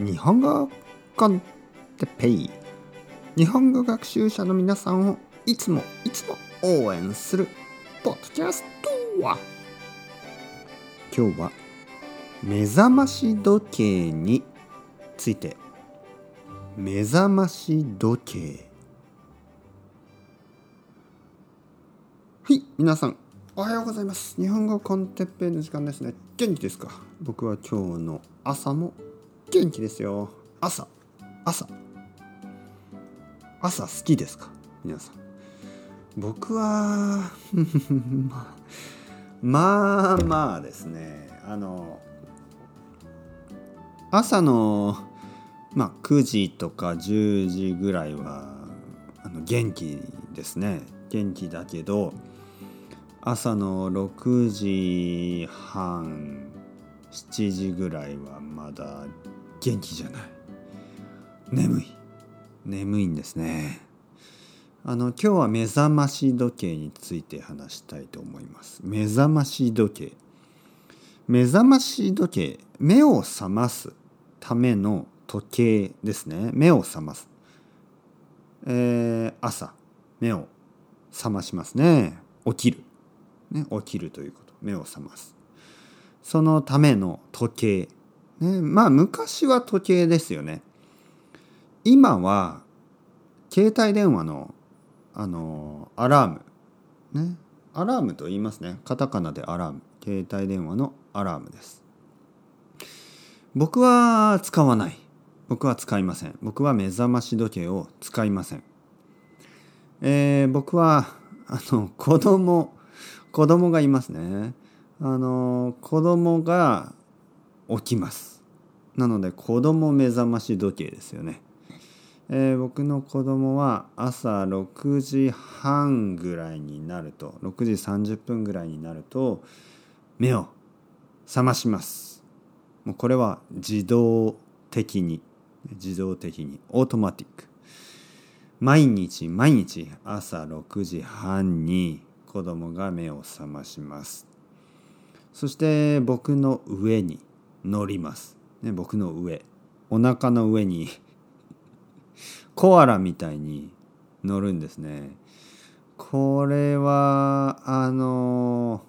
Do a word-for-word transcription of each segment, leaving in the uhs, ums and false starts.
日本語コンテッペイ、日本語学習者の皆さんをいつもいつも応援するポッドキャストは、今日は目覚まし時計について。目覚まし時計。はい、皆さんおはようございます。日本語コンテッペイの時間ですね。元気ですか？僕は今日の朝も元気ですよ。朝朝朝好きですか皆さん？僕はまあまあまあですね。あの朝のまあくじとかじゅうじぐらいはあの元気ですね。元気だけど朝のろくじはんしちじぐらいはまだ元気じゃない。眠い眠いんですね。あの今日は目覚まし時計について話したいと思います。目覚まし時計。目覚まし時計、目を覚ますための時計ですね。目を覚ます、えー、朝目を覚ましますね。起きる、ね、起きるということ。目を覚ます、そのための時計、ね、まあ昔は時計ですよね。今は携帯電話の、あのアラーム、ね、アラームと言いますね。カタカナでアラーム。携帯電話のアラームです。僕は使わない。僕は使いません。僕は目覚まし時計を使いません。えー、僕はあの子供子供がいますね。あの子供が起きます。なので子供目覚まし時計ですよね。えー、僕の子供は朝ろくじはんぐらいになると、ろくじさんじゅっぷんぐらいになると目を覚まします。もうこれは自動的に自動的にオートマティック。毎日毎日朝ろくじはんに子供が目を覚まします。そして僕の上に乗ります、ね、僕の上、お腹の上にコアラみたいに乗るんですね。これはあの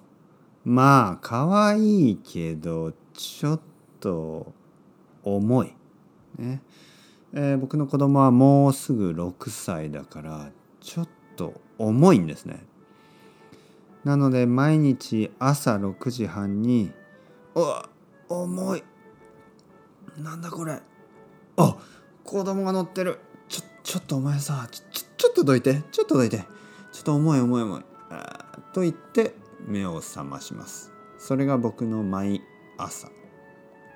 まあ可愛いけどちょっと重いね。えー、僕の子供はもうすぐろくさいだからちょっと重いんですね。なので毎日朝ろくじはんに「うわ重い、なんだこれ、あ子供が乗ってる、ちょちょっとお前さちょちょちょっとどいてちょっとどいてちょっと重い重い重い」と言って目を覚まします。それが僕の毎朝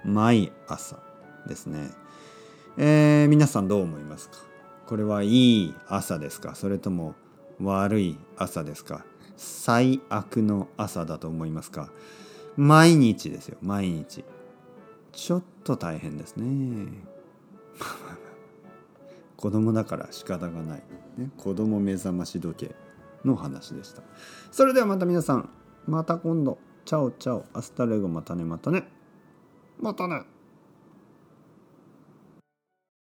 毎朝ですね。えー、皆さんどう思いますか？これはいい朝ですか？それとも悪い朝ですか？最悪の朝だと思いますか？毎日ですよ、毎日。ちょっと大変ですね。子供だから仕方がない、ね、子供目覚まし時計の話でした。それではまた皆さん、また今度。チャオチャオ、アスタレゴ、またねまたねまたね。